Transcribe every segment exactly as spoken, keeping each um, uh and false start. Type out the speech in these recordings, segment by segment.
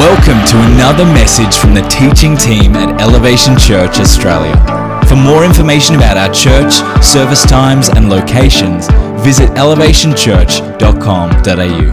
Welcome to another message from the teaching team at Elevation Church Australia. For more information about our church, service times and locations, visit elevation church dot com dot a u.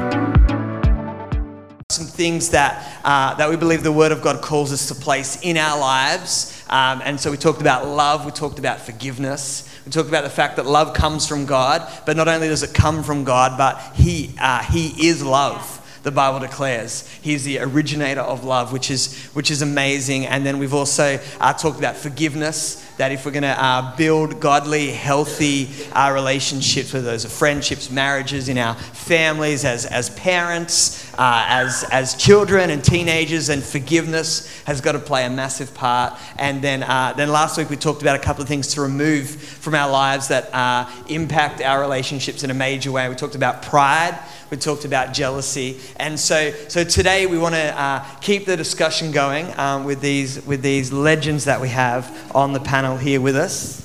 Some things that, uh, that we believe the Word of God calls us to place in our lives. Um, and so we talked about love, we talked about forgiveness, we talked about the fact that love comes from God, but not only does it come from God, but He, uh, he is love. The Bible declares He's the originator of love, which is which is amazing. And then we've also uh, talked about forgiveness, that if we're going to uh, build godly, healthy uh, relationships, whether those are friendships, marriages, in our families, as as parents, uh, as as children and teenagers, and forgiveness has got to play a massive part. And then uh, then last week we talked about a couple of things to remove from our lives that uh, impact our relationships in a major way. We talked about pride. We talked about jealousy, and so so today we want to uh, keep the discussion going um, with these with these legends that we have on the panel here with us.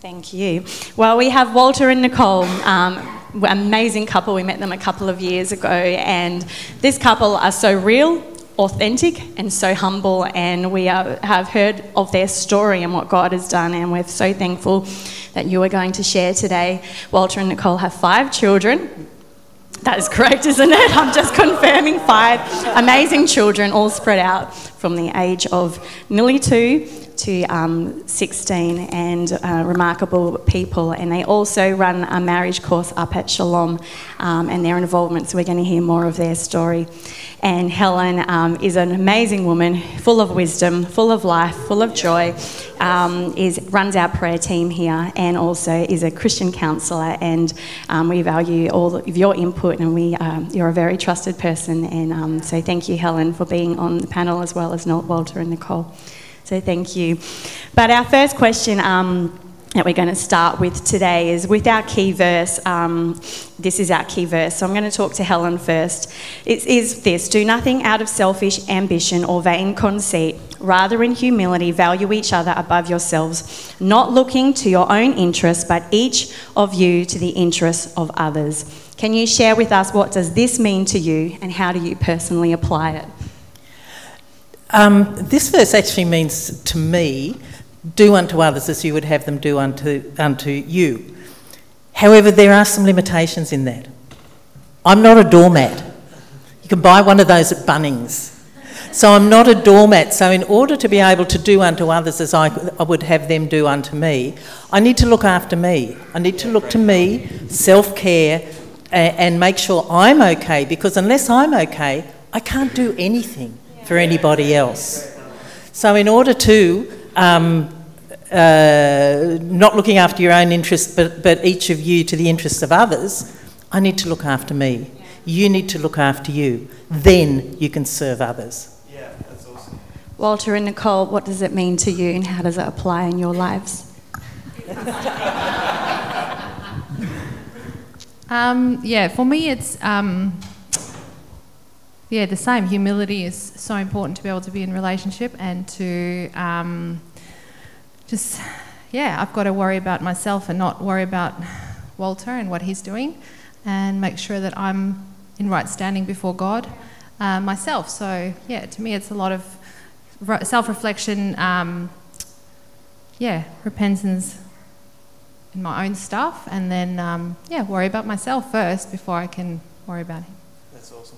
Thank you. Well, we have Walter and Nicole. Um, amazing couple. We met them a couple of years ago, and this couple are so real, authentic, and so humble. And we are, have heard of their story and what God has done, and we're so thankful that you are going to share today. Walter and Nicole have five children. That is correct, isn't it? I'm just confirming five amazing children, all spread out from the age of nearly two to um, sixteen, and uh, remarkable people. And they also run a marriage course up at Shalom um, and their involvement, so we're going to hear more of their story. And Helen um, is an amazing woman, full of wisdom, full of life, full of joy, um, is runs our prayer team here, and also is a Christian counsellor. And um, we value all of your input, and we um, you're a very trusted person. And um, so thank you, Helen, for being on the panel, as well as Walter and Nicole. So thank you. But our first question um, that we're going to start with today is with our key verse. Um, this is our key verse. So I'm going to talk to Helen first. It is this: do nothing out of selfish ambition or vain conceit. Rather, in humility, value each other above yourselves, not looking to your own interests, but each of you to the interests of others. Can you share with us, what does this mean to you, and how do you personally apply it? Um, this verse actually means to me, do unto others as you would have them do unto unto you. However, there are some limitations in that. I'm not a doormat. You can buy one of those at Bunnings. So I'm not a doormat. So in order to be able to do unto others as I, I would have them do unto me, I need to look after me. I need to look to me, self-care, and, and make sure I'm okay, because unless I'm okay, I can't do anything for anybody else. So in order to um, uh, not looking after your own interests, but, but each of you to the interests of others, I need to look after me. You need to look after you. Then you can serve others. Yeah, that's awesome. Walter and Nicole, what does it mean to you, and how does it apply in your lives? um, yeah, for me it's... Um, Yeah, the same. Humility is so important to be able to be in relationship, and to um, just, yeah, I've got to worry about myself and not worry about Walter and what he's doing, and make sure that I'm in right standing before God uh, myself. So, yeah, to me it's a lot of self-reflection, um, yeah, repentance in my own stuff, and then, um, yeah, worry about myself first before I can worry about him. That's awesome.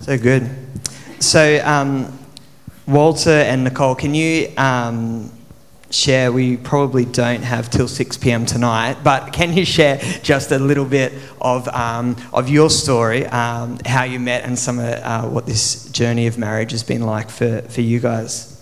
So good. So um, Walter and Nicole, can you um, share, we probably don't have till six p.m. tonight, but can you share just a little bit of um, of your story, um, how you met, and some of uh, what this journey of marriage has been like for, for you guys?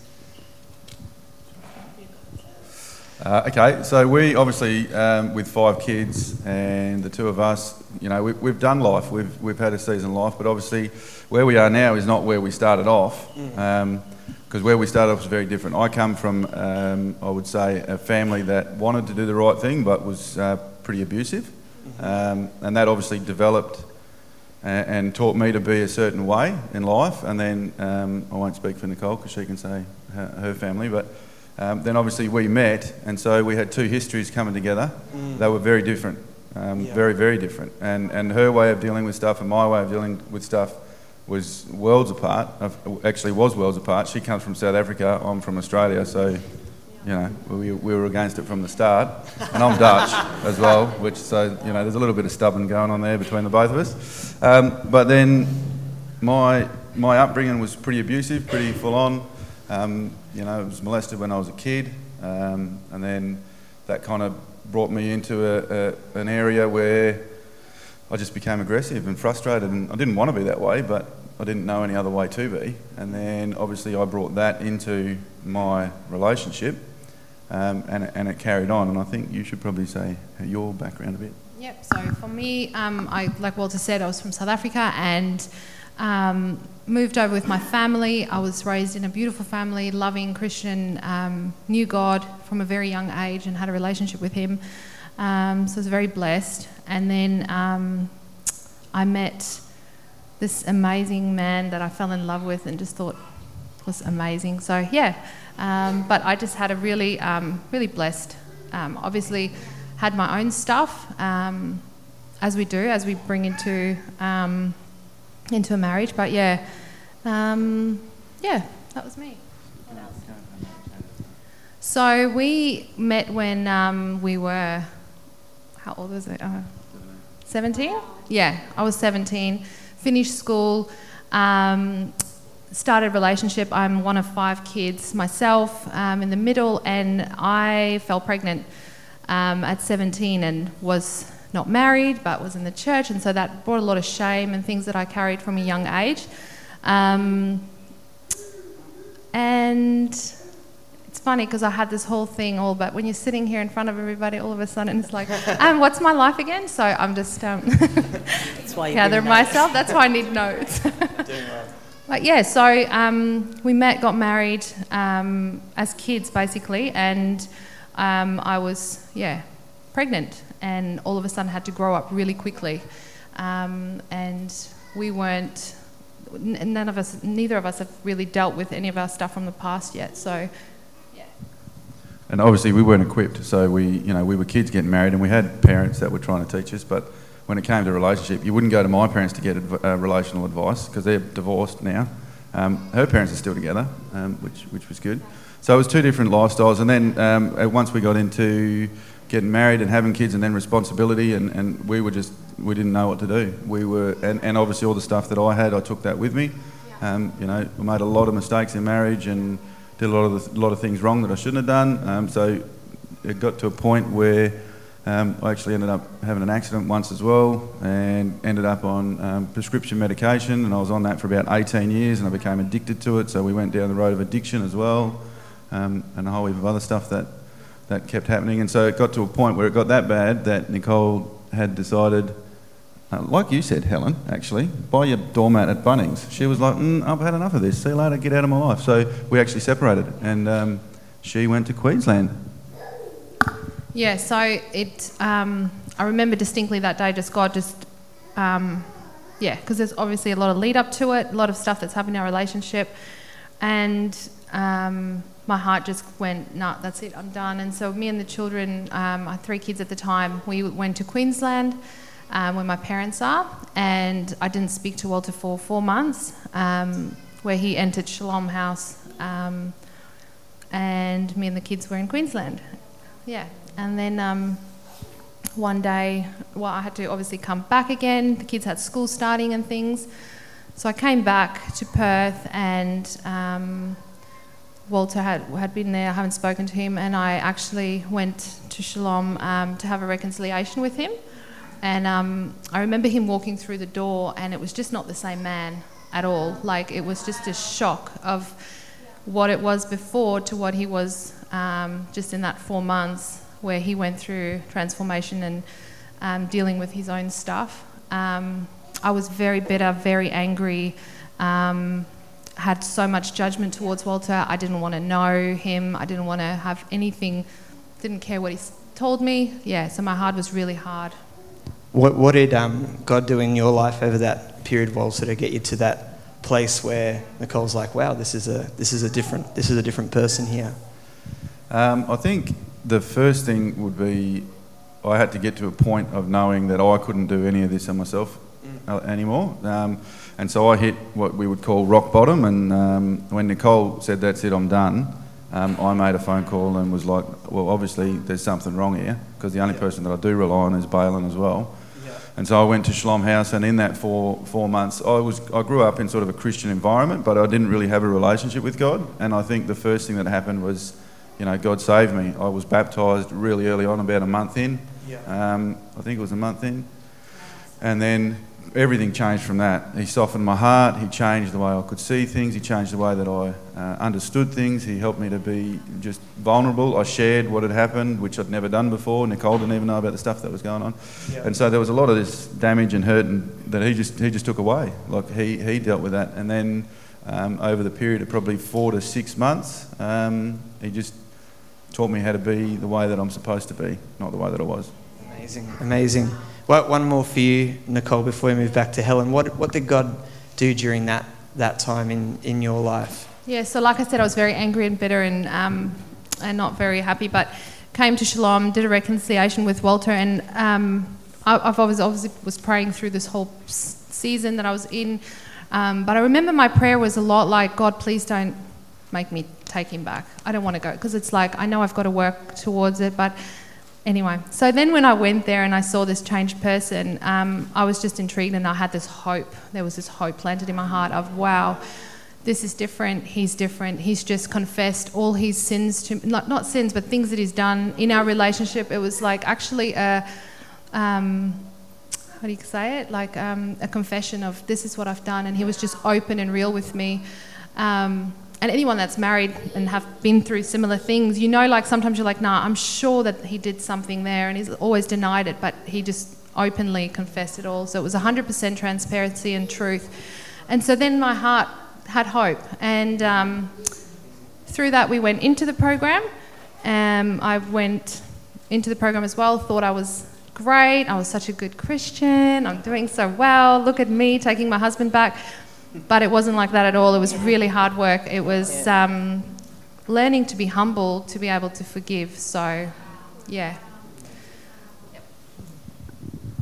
Uh, okay, so we obviously, um, with five kids and the two of us, you know, we, we've done life. We've we've had a season life, but obviously where we are now is not where we started off, because um, where we started off was very different. I come from, um, I would say, a family that wanted to do the right thing but was uh, pretty abusive, um, and that obviously developed and, and taught me to be a certain way in life. And then um, I won't speak for Nicole because she can say her, her family, but... Um, then obviously we met, and so we had two histories coming together. Mm. They were very different, um, yeah. very, very different. And and her way of dealing with stuff and my way of dealing with stuff was worlds apart, actually was worlds apart. She comes from South Africa, I'm from Australia, so, you know, we, we were against it from the start. And I'm Dutch as well, which, so, you know, there's a little bit of stubborn going on there between the both of us. Um, but then my my upbringing was pretty abusive, pretty full on. Um, you know, I was molested when I was a kid, um, and then that kind of brought me into a, a, an area where I just became aggressive and frustrated, and I didn't want to be that way, but I didn't know any other way to be. And then obviously I brought that into my relationship, um, and, and it carried on. And I think you should probably say your background a bit. Yep, so for me, um, I, like Walter said, I was from South Africa and um, moved over with my family. I was raised in a beautiful family, loving Christian, um, knew God from a very young age and had a relationship with him. Um, so I was very blessed, and then um, I met this amazing man that I fell in love with and just thought was amazing. So yeah, um, but I just had a really, um, really blessed. Um, obviously, had my own stuff, um, as we do, as we bring into um, into a marriage. But yeah, um, yeah, that was me. What else? So we met when um, we were. How old was it? seventeen? Uh, yeah, I was seventeen. Finished school, um, started a relationship. I'm one of five kids myself, um, in the middle, and I fell pregnant um, at seventeen and was not married but was in the church, and so that brought a lot of shame and things that I carried from a young age. Um, and... funny because I had this whole thing all but when you're sitting here in front of everybody all of a sudden it's like um what's my life again, so I'm just um that's why gathering myself that's why I need notes. But yeah, so um we met, got married um as kids basically, and um I was yeah pregnant and all of a sudden had to grow up really quickly, um and we weren't n- none of us neither of us have really dealt with any of our stuff from the past yet, so. And obviously we weren't equipped, so we, you know, we were kids getting married and we had parents that were trying to teach us, but when it came to a relationship, you wouldn't go to my parents to get adv- uh, relational advice because they're divorced now. Um, her parents are still together, um, which which was good. So it was two different lifestyles, and then um, once we got into getting married and having kids and then responsibility, and, and we were just, we didn't know what to do. We were, and, and obviously all the stuff that I had, I took that with me. Um, you know, I made a lot of mistakes in marriage and did a lot of the, lot of things wrong that I shouldn't have done. Um, so it got to a point where um, I actually ended up having an accident once as well, and ended up on um, prescription medication, and I was on that for about eighteen years, and I became addicted to it. So we went down the road of addiction as well, um, and a whole heap of other stuff that that kept happening. And so it got to a point where it got that bad that Nicole had decided, uh, like you said, Helen, actually, buy your doormat at Bunnings. She was like, mm, I've had enough of this. See you later. Get out of my life. So we actually separated, and um, she went to Queensland. Yeah, so it. Um, I remember distinctly that day, just God just... Um, yeah, because there's obviously a lot of lead up to it, a lot of stuff that's happened in our relationship, and um, my heart just went, nah, that's it, I'm done. And so me and the children, um, I had three kids at the time, we went to Queensland, Um, where my parents are, and I didn't speak to Walter for four months, um, where he entered Shalom House, um, and me and the kids were in Queensland. Yeah, and then um, one day, well, I had to obviously come back again. The kids had school starting and things, so I came back to Perth, and um, Walter had had been there. I haven't spoken to him, and I actually went to Shalom um, to have a reconciliation with him. And um, I remember him walking through the door, and it was just not the same man at all. Like, it was just a shock of what it was before to what he was um, just in that four months where he went through transformation and um, dealing with his own stuff. Um, I was very bitter, very angry, um, had so much judgment towards Walter. I didn't want to know him. I didn't want to have anything, didn't care what he told me. Yeah, so my heart was really hard. What, what did um, God do in your life over that period, Walter, to get you to that place where Nicole's like, "Wow, this is a this is a different this is a different person here"? Um, I think the first thing would be I had to get to a point of knowing that I couldn't do any of this on myself. Mm. anymore. Um, and so I hit what we would call rock bottom. And um, when Nicole said, that's it, I'm done, um, I made a phone call and was like, well, obviously there's something wrong here, because the only yeah. person that I do rely on is Balin as well. Yeah. And so I went to Shalom House, and in that four four months, I was I grew up in sort of a Christian environment, but I didn't really have a relationship with God. And I think the first thing that happened was, you know, God saved me. I was baptised really early on, about a month in. Yeah. Um, I think it was a month in. And then everything changed from that. He softened my heart. He changed the way I could see things. He changed the way that I uh, understood things. He helped me to be just vulnerable. I shared what had happened, which I'd never done before. Nicole didn't even know about the stuff that was going on. Yeah. And so there was a lot of this damage and hurt and, that he just he just took away. Like he, he dealt with that. And then um, over the period of probably four to six months, um, he just taught me how to be the way that I'm supposed to be, not the way that I was. Amazing, amazing. Well, one more for you, Nicole, before we move back to Helen. What what did God do during that, that time in, in your life? Yeah, so like I said, I was very angry and bitter and um and not very happy, but came to Shalom, did a reconciliation with Walter, and um I, I've always obviously was praying through this whole season that I was in, um, but I remember my prayer was a lot like, God, please don't make me take him back. I don't want to go, because it's like, I know I've got to work towards it, but anyway. So then when I went there and I saw this changed person, um, I was just intrigued, and I had this hope. There was this hope planted in my heart of, wow, this is different. He's different. He's just confessed all his sins to, not, not sins, but things that he's done in our relationship. It was like actually a, um, how do you say it? Like um, a confession of, this is what I've done. And he was just open and real with me. Um, And anyone that's married and have been through similar things, you know, like sometimes you're like, nah, I'm sure that he did something there, and he's always denied it, but he just openly confessed it all. So it was one hundred percent transparency and truth. And so then my heart had hope. And um, through that, we went into the program. Um, I went into the program as well, thought I was great. I was such a good Christian. I'm doing so well. Look at me taking my husband back. But it wasn't like that at all. It was really hard work. It was um, learning to be humble, to be able to forgive. So, yeah.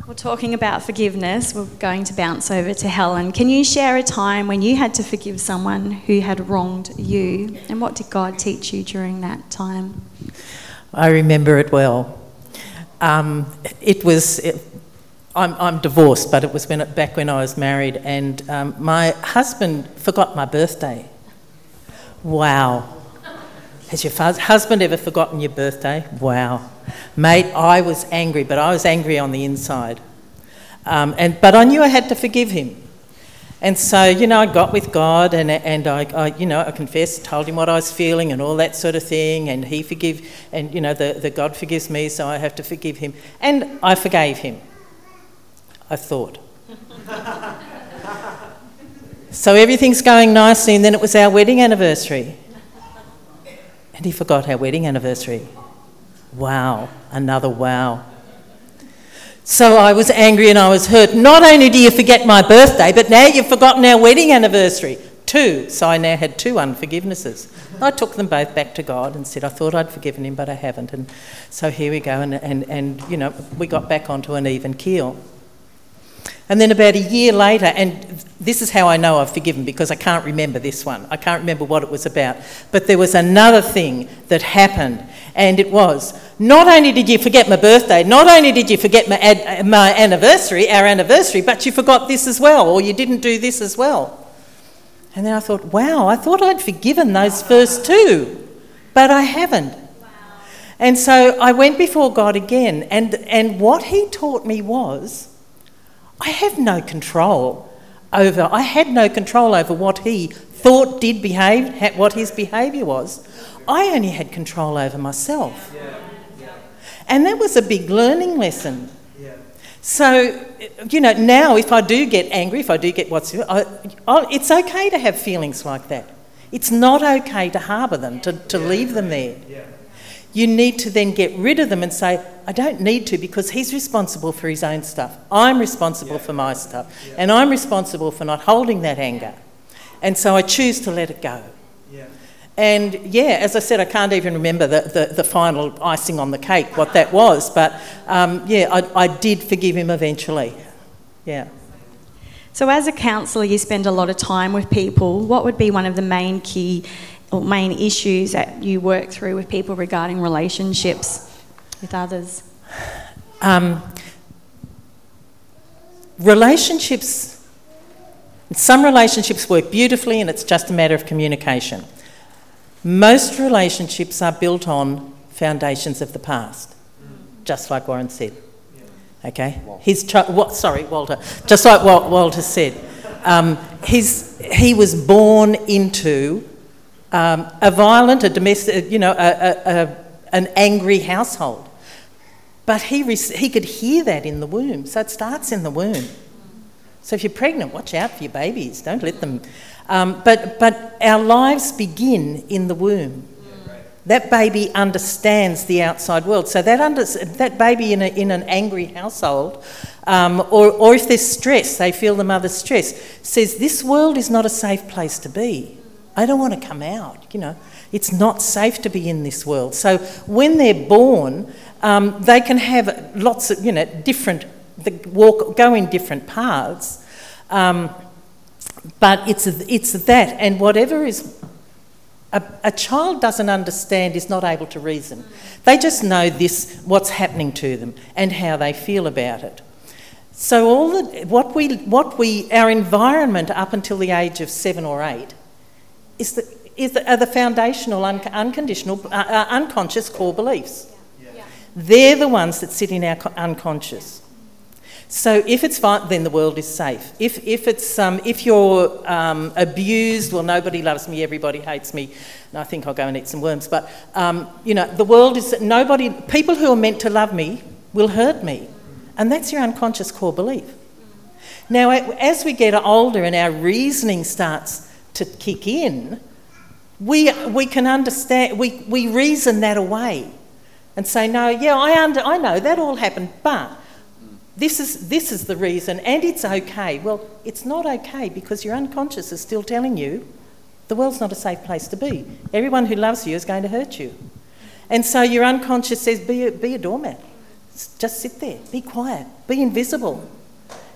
We're talking about forgiveness. We're going to bounce over to Helen. Can you share a time when you had to forgive someone who had wronged you? And what did God teach you during that time? I remember it well. Um, it was... It, I'm, I'm divorced, but it was when it, back when I was married, and um, my husband forgot my birthday. Wow. Has your f- husband ever forgotten your birthday? Wow. Mate, I was angry, but I was angry on the inside. Um, and But I knew I had to forgive him. And so, you know, I got with God, and and I, I, you know, I confessed, told him what I was feeling and all that sort of thing, and he forgive, and, you know, the, the God forgives me, so I have to forgive him. And I forgave him. I thought. So everything's going nicely, and then it was our wedding anniversary. And he forgot our wedding anniversary. Wow, another wow. So I was angry and I was hurt. Not only do you forget my birthday, but now you've forgotten our wedding anniversary. Two. So I now had two unforgivenesses. I took them both back to God and said, I thought I'd forgiven him, but I haven't. And so here we go, and, and, and you know, we got back onto an even keel. And then about a year later, and this is how I know I've forgiven, because I can't remember this one. I can't remember what it was about. But there was another thing that happened, and it was, not only did you forget my birthday, not only did you forget my, ad, my anniversary, our anniversary, but you forgot this as well, or you didn't do this as well. And then I thought, wow, I thought I'd forgiven those first two, but I haven't. Wow. And so I went before God again, and, and what he taught me was, I have no control over, I had no control over what he thought, did, behave, what his behaviour was. I only had control over myself. Yeah. Yeah. And that was a big learning lesson. Yeah. So, you know, now if I do get angry, if I do get what's... I, I, it's okay to have feelings like that. It's not okay to harbour them, to, to yeah. leave them there. Yeah. You need to then get rid of them and say, I don't need to, because he's responsible for his own stuff. I'm responsible yeah. for my stuff. Yeah. And I'm responsible for not holding that anger. And so I choose to let it go. Yeah. And yeah, as I said, I can't even remember the, the, the final icing on the cake, what that was. But um, yeah, I, I did forgive him eventually. Yeah. So as a counsellor, you spend a lot of time with people. What would be one of the main key or main issues that you work through with people regarding relationships with others? Um, relationships... Some relationships work beautifully and it's just a matter of communication. Most relationships are built on foundations of the past, just like Warren said. Okay? His cho- what, sorry, Walter. Just like Wal- Walter said. Um, his, he was born into um, a violent, a domestic, you know, a, a, a, an angry household. But he, re- he could hear that in the womb, so it starts in the womb. So if you're pregnant, watch out for your babies. Don't let them... Um, but but our lives begin in the womb. Yeah, right. That baby understands the outside world. So that under, that baby in a, in an angry household, um, or, or if there's stress, they feel the mother's stress, says, this world is not a safe place to be. I don't want to come out, you know. It's not safe to be in this world. So when they're born, um, they can have lots of, you know, different... The walk go in different paths, um, but it's it's that, and whatever is a, a child doesn't understand is not able to reason. They just know this, what's happening to them, and how they feel about it. So all the what we what we our environment up until the age of seven or eight is the is the, are the foundational un, unconditional uh, unconscious core beliefs. Yeah. Yeah. They're the ones that sit in our unconscious. So if it's violent, then the world is safe. If if it's um, if you're um, abused, well, nobody loves me, everybody hates me, and I think I'll go and eat some worms. But um, you know, the world is nobody. People who are meant to love me will hurt me, and that's your unconscious core belief. Now, as we get older and our reasoning starts to kick in, we we can understand. We we reason that away, and say, no, yeah, I under, I know that all happened, but. This is this is the reason, and it's okay. Well, it's not okay because your unconscious is still telling you the world's not a safe place to be. Everyone who loves you is going to hurt you. And so your unconscious says, be a, be a doormat. Just sit there. Be quiet. Be invisible.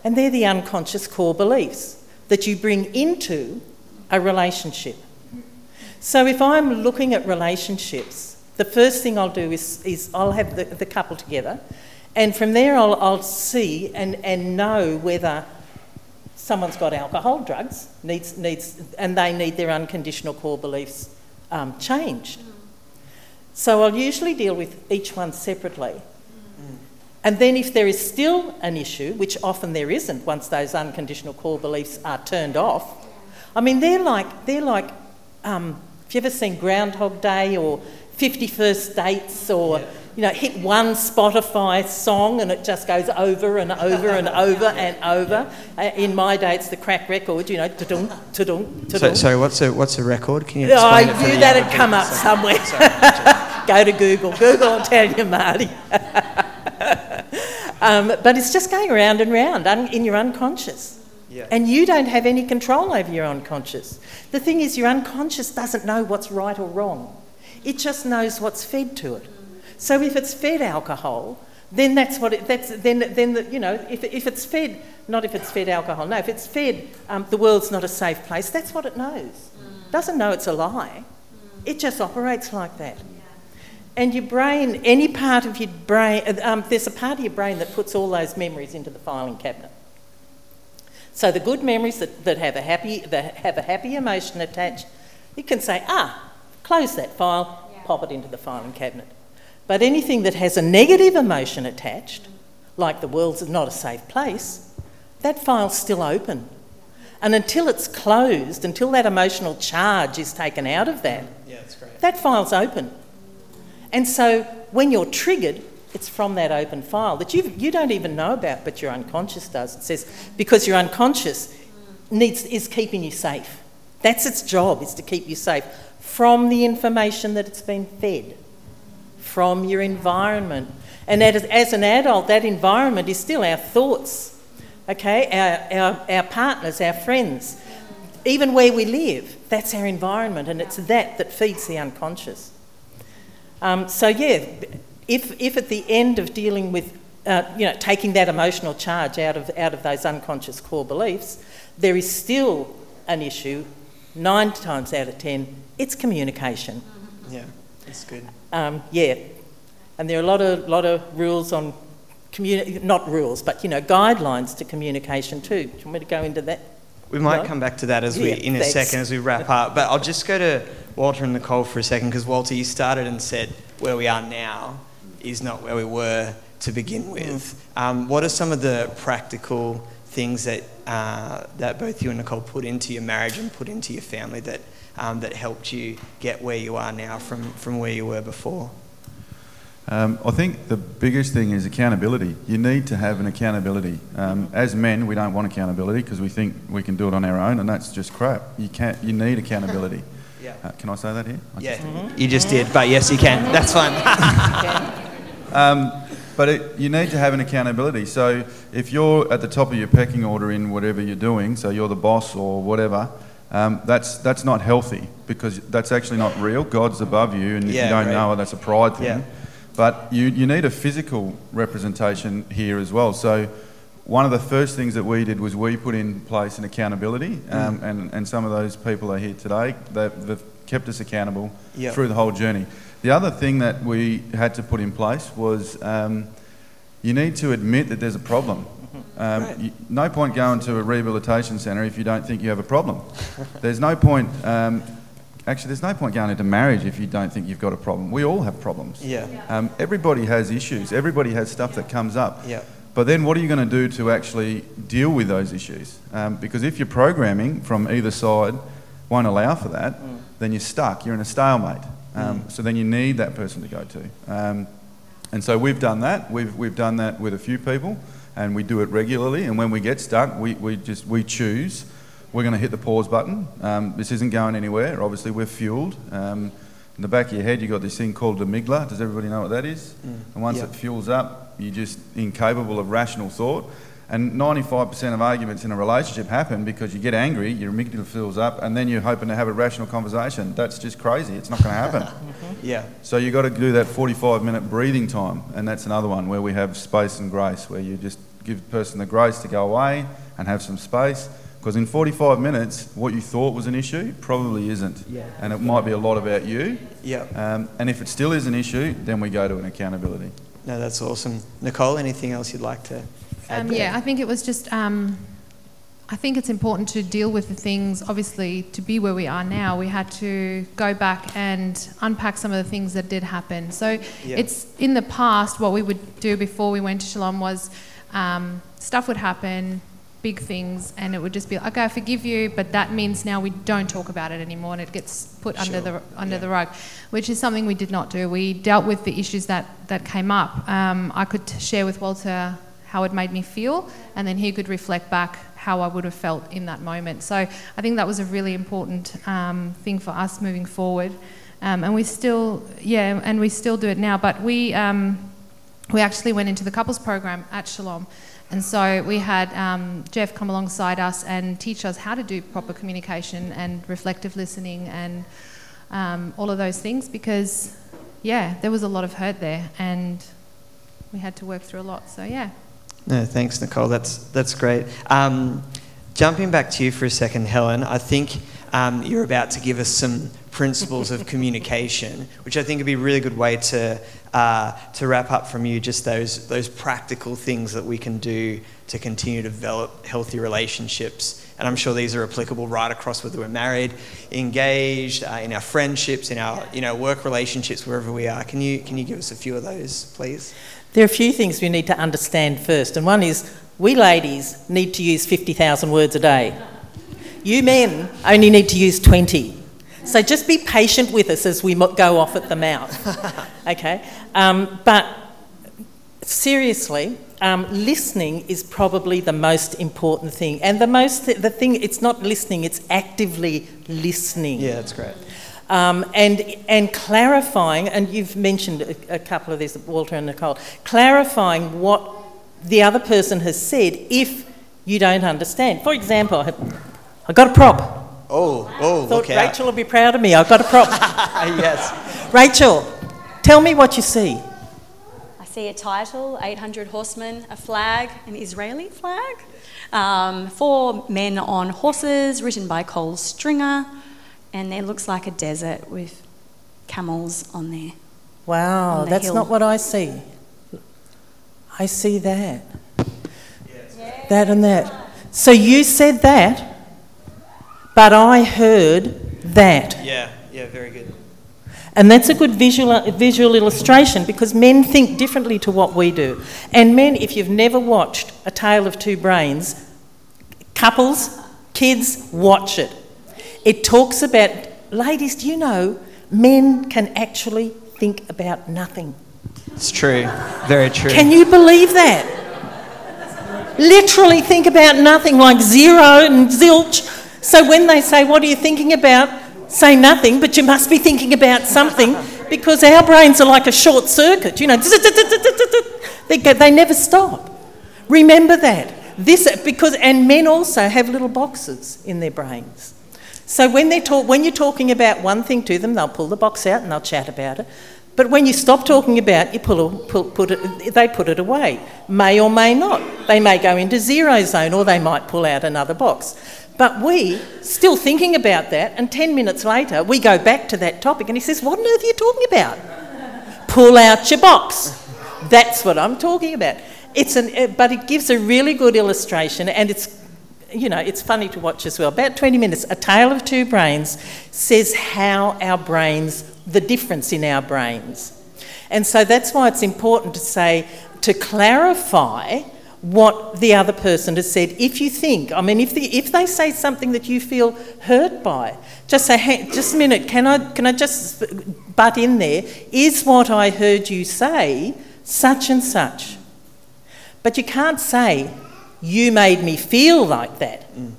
And they're the unconscious core beliefs that you bring into a relationship. So if I'm looking at relationships, the first thing I'll do is, is I'll have the, the couple together. And from there I'll, I'll see and, and know whether someone's got alcohol, drugs, needs, needs, and they need their unconditional core beliefs um, changed. So I'll usually deal with each one separately. Mm. And then if there is still an issue, which often there isn't once those unconditional core beliefs are turned off, I mean, they're like, they're like um, if you've ever seen Groundhog Day or fifty First Dates or... Yeah. You know, hit one Spotify song and it just goes over and over and over and over. Uh, in my day, it's the crack record. You know, ta-dum, ta-dum, ta-dum. So, sorry, what's a what's a record? Can you explain? Oh, I it knew that'd come up somewhere. Go to Google. Google will tell you, Marty. um, but it's just going round and round un- in your unconscious, yeah. And you don't have any control over your unconscious. The thing is, your unconscious doesn't know what's right or wrong. It just knows what's fed to it. So if it's fed alcohol, then that's what it, that's then then the, you know if if it's fed not if it's fed alcohol no if it's fed um, the world's not a safe place, that's what it knows. Mm. Doesn't know it's a lie. Mm. It just operates like that. Yeah. And your brain, any part of your brain, um, there's a part of your brain that puts all those memories into the filing cabinet. So the good memories that, that have a happy that have a happy emotion attached, you can say ah close that file, yeah. Pop it into the filing cabinet. But anything that has a negative emotion attached, like the world's not a safe place, that file's still open. And until it's closed, until that emotional charge is taken out of that, yeah, that's great. That file's open. And so when you're triggered, it's from that open file that you you don't even know about, but your unconscious does. It says, because your unconscious needs is keeping you safe. That's its job, is to keep you safe from the information that it's been fed. From your environment. And as, as an adult, that environment is still our thoughts, okay? Our, our our partners, our friends, even where we live, that's our environment, and it's that that feeds the unconscious. Um, so yeah, if if at the end of dealing with uh, you know, taking that emotional charge out of out of those unconscious core beliefs, there is still an issue. Nine times out of ten, it's communication. Yeah, that's good. Um, yeah, and there are a lot of lot of rules on communi- not rules, but you know, guidelines to communication too. Do you want me to go into that? We might no? come back to that as yeah, we in thanks. a second as we wrap up. But I'll just go to Walter and Nicole for a second, because Walter, you started and said where we are now is not where we were to begin with. Um, what are some of the practical things that uh, that both you and Nicole put into your marriage and put into your family that um, that helped you get where you are now from, from where you were before? Um, I think the biggest thing is accountability. You need to have an accountability. Um, as men, we don't want accountability because we think we can do it on our own, and that's just crap. You can't. You need accountability. Yeah. Uh, can I say that here? I yeah, just, mm-hmm. you just did, but yes, you can. That's fine. um, but it, you need to have an accountability. So if you're at the top of your pecking order in whatever you're doing, so you're the boss or whatever, um, that's that's not healthy, because that's actually not real. God's above you, and if yeah, you don't right. know it, that's a pride thing. Yeah. But you, you need a physical representation here as well. So one of the first things that we did was we put in place an accountability, um, mm. and, and some of those people are here today. They, they've kept us accountable yep. through the whole journey. The other thing that we had to put in place was um, you need to admit that there's a problem. Um, right. you, no point going to a rehabilitation centre if you don't think you have a problem. There's no point... Um, Actually, there's no point going into marriage if you don't think you've got a problem. We all have problems. Yeah. yeah. Um, everybody has issues. Everybody has stuff that comes up. Yeah. But then what are you going to do to actually deal with those issues? Um, because if your programming from either side won't allow for that, mm. then you're stuck. You're in a stalemate. Um, mm. So then you need that person to go to. Um, and so we've done that. We've we've done that with a few people, and we do it regularly. And when we get stuck, we, we just we choose. We're going to hit the pause button. Um, this isn't going anywhere. Obviously, we're fueled. Um, in the back of your head, you've got this thing called amygdala. Does everybody know what that is? Mm. And once yep. it fuels up, you're just incapable of rational thought. And ninety-five percent of arguments in a relationship happen because you get angry, your amygdala fills up, and then you're hoping to have a rational conversation. That's just crazy. It's not going to happen. mm-hmm. Yeah. So you've got to do that forty-five minute breathing time. And that's another one where we have space and grace, where you just give the person the grace to go away and have some space. Because in forty-five minutes, what you thought was an issue probably isn't. Yeah. And it might be a lot about you. Yeah. Um, and if it still is an issue, then we go to an accountability. No, that's awesome. Nicole, anything else you'd like to add? Um, yeah, I think it was just, um, I think it's important to deal with the things, obviously, to be where we are now. We had to go back and unpack some of the things that did happen. So yeah. it's in the past, what we would do before we went to Shalom was um, stuff would happen, big things, and it would just be like, okay, I forgive you, but that means now we don't talk about it anymore, and it gets put sure. under the under yeah. the rug, which is something we did not do. We dealt with the issues that, that came up. Um, I could share with Walter how it made me feel, and then he could reflect back how I would have felt in that moment. So I think that was a really important um, thing for us moving forward, um, and we still, yeah, and we still do it now. But we um, we actually went into the couples program at Shalom. And so we had um, Jeff come alongside us and teach us how to do proper communication and reflective listening and um, all of those things, because, yeah, there was a lot of hurt there and we had to work through a lot. So, yeah. No, thanks, Nicole. That's that's great. Um, jumping back to you for a second, Helen, I think um, you're about to give us some principles of communication, which I think would be a really good way to... Uh, to wrap up from you, just those those practical things that we can do to continue to develop healthy relationships. And I'm sure these are applicable right across, whether we're married, engaged, uh, in our friendships, in our you know work relationships, wherever we are. Can you can you give us a few of those, please? There are a few things we need to understand first, and one is we ladies need to use fifty thousand words a day. You men only need to use twenty. So just be patient with us as we go off at the mouth, okay? Um, but seriously, um, listening is probably the most important thing. And the most, th- the thing, it's not listening, it's actively listening. Yeah, that's great. Um, and and clarifying, and you've mentioned a, a couple of these, Walter and Nicole, clarifying what the other person has said if you don't understand. For example, I, have, I got a prop. Oh, oh, thought okay. Rachel will be proud of me. I've got a prop. Yes. Rachel, tell me what you see. I see a title, eight hundred horsemen, a flag, an Israeli flag, um, four men on horses, written by Cole Stringer, and it looks like a desert with camels on there. Wow, on the that's hill. Not what I see. I see that. Yeah, that and that. So you said that, but I heard that. Yeah, yeah, very good. And that's a good visual visual illustration, because men think differently to what we do. And men, if you've never watched A Tale of Two Brains, couples, kids, watch it. It talks about, ladies, do you know, men can actually think about nothing. It's true, very true. Can you believe that? Literally think about nothing, like zero and zilch. So when they say, what are you thinking about? Say nothing, but you must be thinking about something, because our brains are like a short circuit, you know. They, go, they never stop. Remember that. This because and men also have little boxes in their brains. So when they talk, when you're talking about one thing to them, they'll pull the box out and they'll chat about it. But when you stop talking about, you pull, pull put it, they put it away. May or may not. They may go into zero zone, or they might pull out another box. But we, still thinking about that, and ten minutes later, we go back to that topic and he says, what on earth are you talking about? Pull out your box. That's what I'm talking about. It's an, but it gives a really good illustration, and it's, you know, it's funny to watch as well. About twenty minutes, A Tale of Two Brains says how our brains, the difference in our brains. And so that's why it's important to say, to clarify what the other person has said. If you think, I mean, if the, if they say something that you feel hurt by, just say, hey, just a minute, can I can I just butt in there? Is what I heard you say such and such? But you can't say, you made me feel like that mm.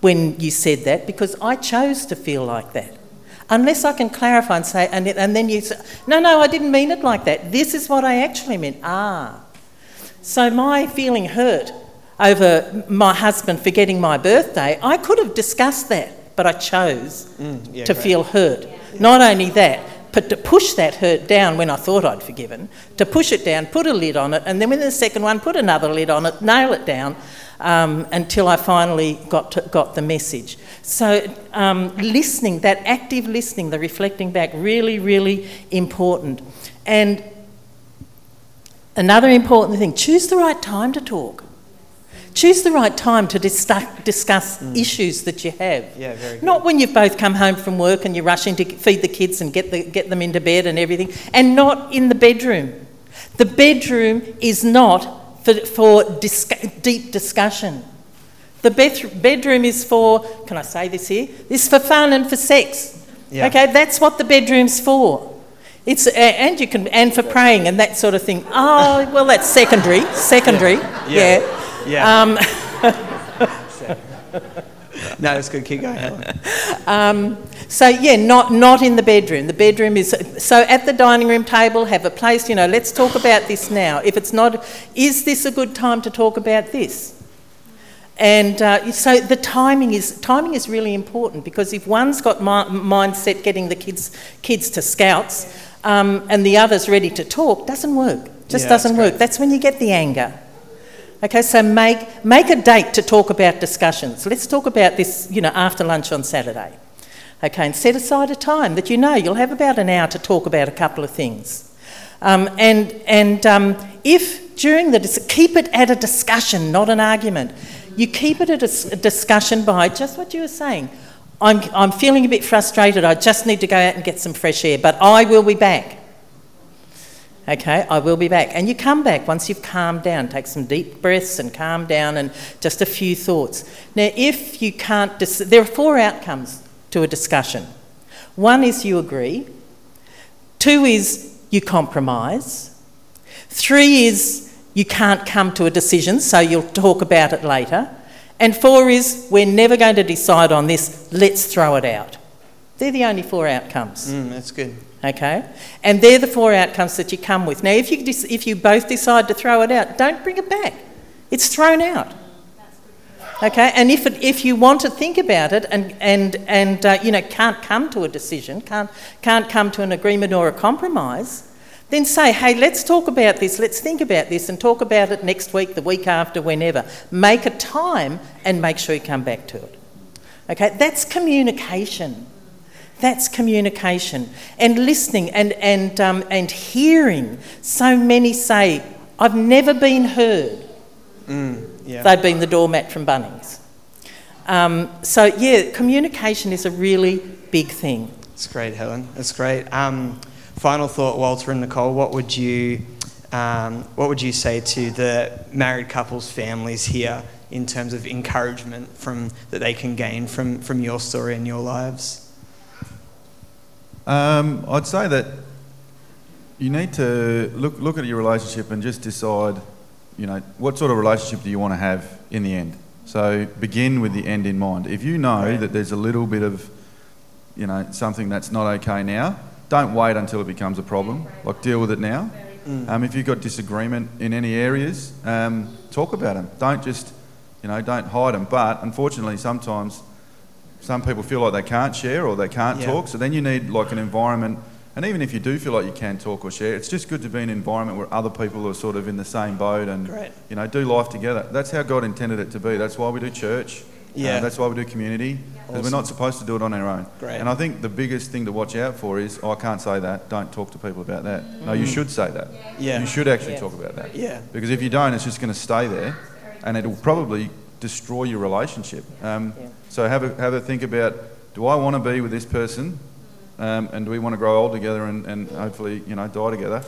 when you said that, because I chose to feel like that. Unless I can clarify and say, and, and then you say, no, no, I didn't mean it like that. This is what I actually meant. Ah. So my feeling hurt over my husband forgetting my birthday, I could have discussed that, but I chose mm, yeah, to great. feel hurt. Yeah. Not only that, but to push that hurt down when I thought I'd forgiven, to push it down, put a lid on it, and then with the second one, put another lid on it, nail it down, um, until I finally got to, got the message. So um, listening, that active listening, the reflecting back, really, really important. And another important thing, choose the right time to talk. Choose the right time to dis- discuss mm. issues that you have. Yeah, very good. Not when you've both come home from work and you're rushing to feed the kids and get the, get them into bed and everything, and not in the bedroom. The bedroom is not for, for dis- deep discussion. The bed- bedroom is for, can I say this here? It's for fun and for sex. Yeah. Okay, that's what the bedroom's for. It's uh, and you can and for praying and that sort of thing. Oh well, that's secondary, secondary. Yeah, yeah. yeah. Um, no, that's good. Keep going. Um, so yeah, not not in the bedroom. The bedroom is so at the dining room table. Have a place. You know, let's talk about this now. If it's not, is this a good time to talk about this? And uh, so the timing is timing is really important, because if one's got mi- mindset getting the kids kids to scouts um, and the other's ready to talk, doesn't work. Just yeah, doesn't work. Great. That's when you get the anger. Okay, so make make a date to talk about discussions. Let's talk about this, you know, after lunch on Saturday. Okay, and set aside a time that you know you'll have about an hour to talk about a couple of things. Um, and and um, if during the dis- keep it at a discussion, not an argument. You keep it at a discussion by just what you were saying. I'm I'm feeling a bit frustrated. I just need to go out and get some fresh air, but I will be back. Okay, I will be back. And you come back once you've calmed down. Take some deep breaths and calm down and just a few thoughts. Now, if you can't... Dis- there are four outcomes to a discussion. One is you agree. Two is you compromise. Three is... you can't come to a decision, so you'll talk about it later. And four is, we're never going to decide on this, let's throw it out. They're the only four outcomes. Mm, that's good. Okay? And they're the four outcomes that you come with. Now, if you if you both decide to throw it out, don't bring it back. It's thrown out. Okay? And if it, if you want to think about it and, and, and uh, you know, can't come to a decision, can't can't come to an agreement or a compromise, Then say, hey, let's talk about this, let's think about this and talk about it next week, the week after, whenever. Make a time and make sure you come back to it. Okay, that's communication. That's communication. And listening and, and, um, and hearing. So many say, I've never been heard. Mm, yeah. They've been the doormat from Bunnings. Um, so, yeah, communication is a really big thing. That's great, Helen. That's great. Um, Final thought, Walter and Nicole. What would you, um, what would you say to the married couples' families here in terms of encouragement from that they can gain from from your story and your lives? Um, I'd say that you need to look look at your relationship and just decide, you know, what sort of relationship do you want to have in the end. So begin with the end in mind. If you know right. that there's a little bit of, you know, something that's not okay now. Don't wait until it becomes a problem. Like, deal with it now. Mm. Um, if you've got disagreement in any areas, um, talk about them. Don't just, you know, don't hide them. But unfortunately, sometimes some people feel like they can't share or they can't yeah. talk. So then you need like an environment. And even if you do feel like you can talk or share, it's just good to be in an environment where other people are sort of in the same boat and, Great. you know, do life together. That's how God intended it to be. That's why we do church. Yeah. Uh, that's why we do community. Because awesome. We're not supposed to do it on our own. Great. And I think the biggest thing to watch out for is, oh, I can't say that, don't talk to people about that. Mm. No, you should say that. Yeah. You should actually yeah. talk about that. Yeah. Because if you don't, it's just going to stay there and it will probably destroy your relationship. Um, yeah. So have a, have a think about, do I want to be with this person um, and do we want to grow old together and, and hopefully, you know, die together?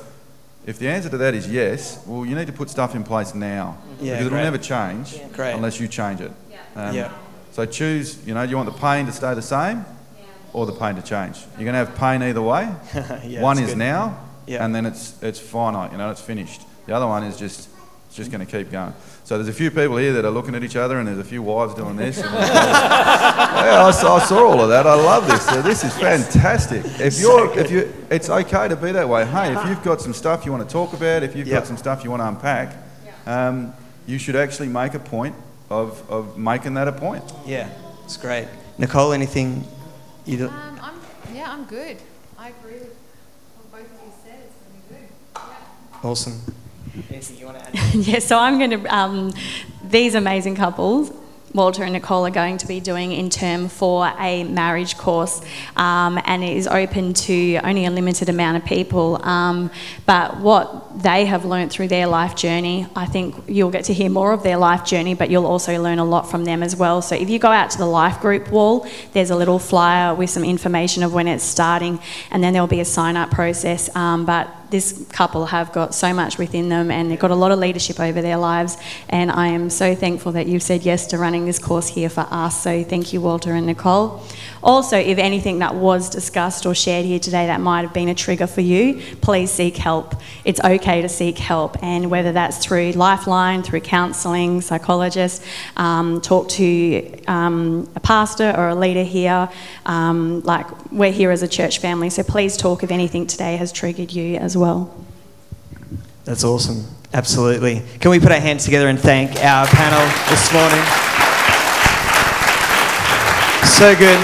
If the answer to that is yes, well, you need to put stuff in place now yeah, because it will never change yeah. unless you change it. Um, yeah. So choose, you know, do you want the pain to stay the same or the pain to change? You're going to have pain either way. yeah, one is good. now yeah. and then it's it's finite, you know, it's finished. The other one is just it's just going to keep going. So there's a few people here that are looking at each other and there's a few wives doing this. And like, yeah, I saw, I saw all of that. I love this. So this is yes. fantastic. If you're, so if you, it's okay to be that way. Hey, if you've got some stuff you want to talk about, if you've yep. got some stuff you want to unpack, um, you should actually make a point Of, of making that a point. Yeah, it's great. Nicole, anything? You do- um, I'm, yeah, I'm good. I agree with what both of you said. It's really good. Yeah. Awesome. Nancy, you want to add? yeah, so I'm going to, um, these amazing couples, Walter and Nicole, are going to be doing in term for a marriage course um, and it is open to only a limited amount of people. Um, but what they have learnt through their life journey, I think you'll get to hear more of their life journey, but you'll also learn a lot from them as well. So if you go out to the life group wall, there's a little flyer with some information of when it's starting and then there'll be a sign-up process. Um, but this couple have got so much within them and they've got a lot of leadership over their lives and I am so thankful that you've said yes to running this course here for us. So thank you, Walter and Nicole. Also, if anything that was discussed or shared here today that might have been a trigger for you, please seek help. It's okay to seek help, and whether that's through Lifeline, through counselling, psychologists, um, talk to um, a pastor or a leader here. Um, like, we're here as a church family, so please talk if anything today has triggered you as well. well. That's awesome. Absolutely. Can we put our hands together and thank our panel this morning? So good.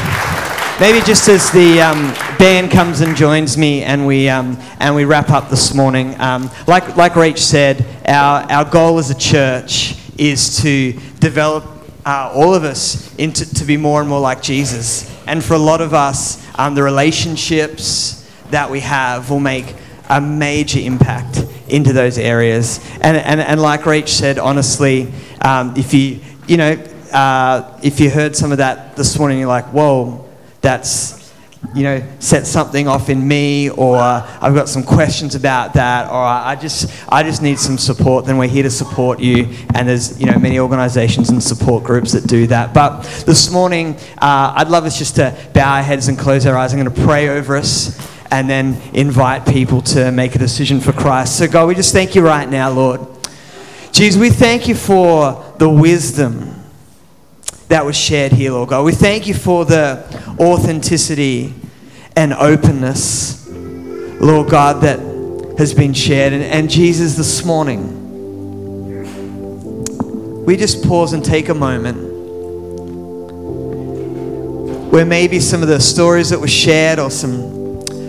Maybe just as the um, band comes and joins me and we um, and we wrap up this morning, um, like like Rach said, our, our goal as a church is to develop uh, all of us into to be more and more like Jesus. And for a lot of us, um, the relationships that we have will make a major impact into those areas. And and, and like Rach said, honestly, um, if you you know uh, if you heard some of that this morning, you're like, whoa, that's, you know, set something off in me, or I've got some questions about that, or I just I just need some support, then we're here to support you. And there's, you know, many organisations and support groups that do that. But this morning, uh, I'd love us just to bow our heads and close our eyes. I'm going to pray over us and then invite people to make a decision for Christ. So God, we just thank you right now, Lord. Jesus, we thank you for the wisdom that was shared here, Lord God. We thank you for the authenticity and openness, Lord God, that has been shared. And, and Jesus, this morning, we just pause and take a moment where maybe some of the stories that were shared or some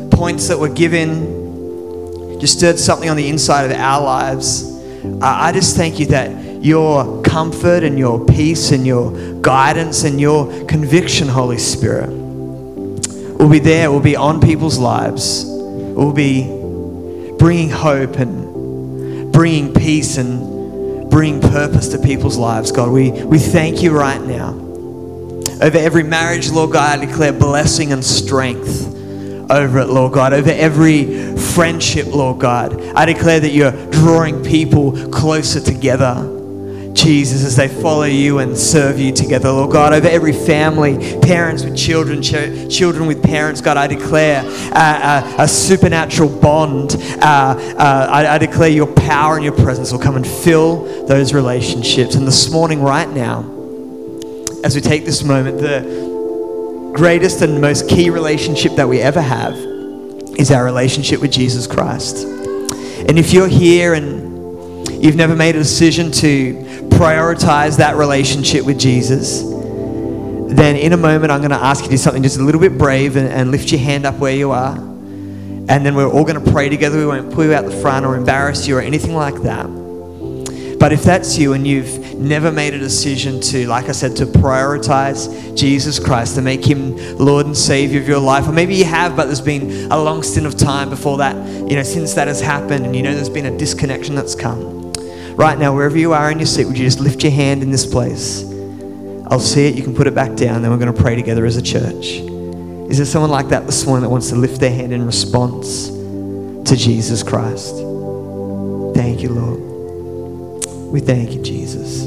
points that were given just stirred something on the inside of our lives. Uh, I just thank you that your comfort and your peace and your guidance and your conviction, Holy Spirit, will be there, will be on people's lives, will be bringing hope and bringing peace and bringing purpose to people's lives, God. We, we thank you right now. Over every marriage, Lord God, I declare blessing and strength over it, Lord God. Over every friendship, Lord God, I declare that you're drawing people closer together, Jesus, as they follow you and serve you together, Lord God. Over every family, parents with children, ch- children with parents, God, I declare uh, a, a supernatural bond. Uh, uh, I, I declare your power and your presence will come and fill those relationships. And this morning, right now, as we take this moment, the greatest and most key relationship that we ever have is our relationship with Jesus Christ. And if you're here and you've never made a decision to prioritize that relationship with Jesus, then in a moment I'm going to ask you to do something just a little bit brave and, and lift your hand up where you are. And then we're all going to pray together. We won't pull you out the front or embarrass you or anything like that. But if that's you and you've never made a decision to, like I said, to prioritize Jesus Christ, to make him Lord and Savior of your life, or maybe you have, but there's been a long stint of time before that, you know, since that has happened, and you know there's been a disconnection that's come. Right now, wherever you are in your seat, would you just lift your hand in this place? I'll see it. You can put it back down. Then we're going to pray together as a church. Is there someone like that this morning that wants to lift their hand in response to Jesus Christ? Thank you, Lord. We thank you, Jesus.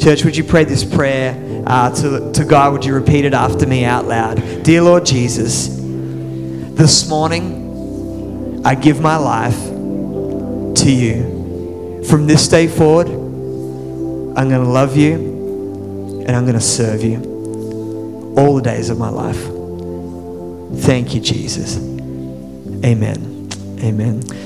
Church, would you pray this prayer uh, to, to God? Would you repeat it after me out loud? Dear Lord Jesus, this morning I give my life to you. From this day forward, I'm going to love you and I'm going to serve you all the days of my life. Thank you, Jesus. Amen. Amen.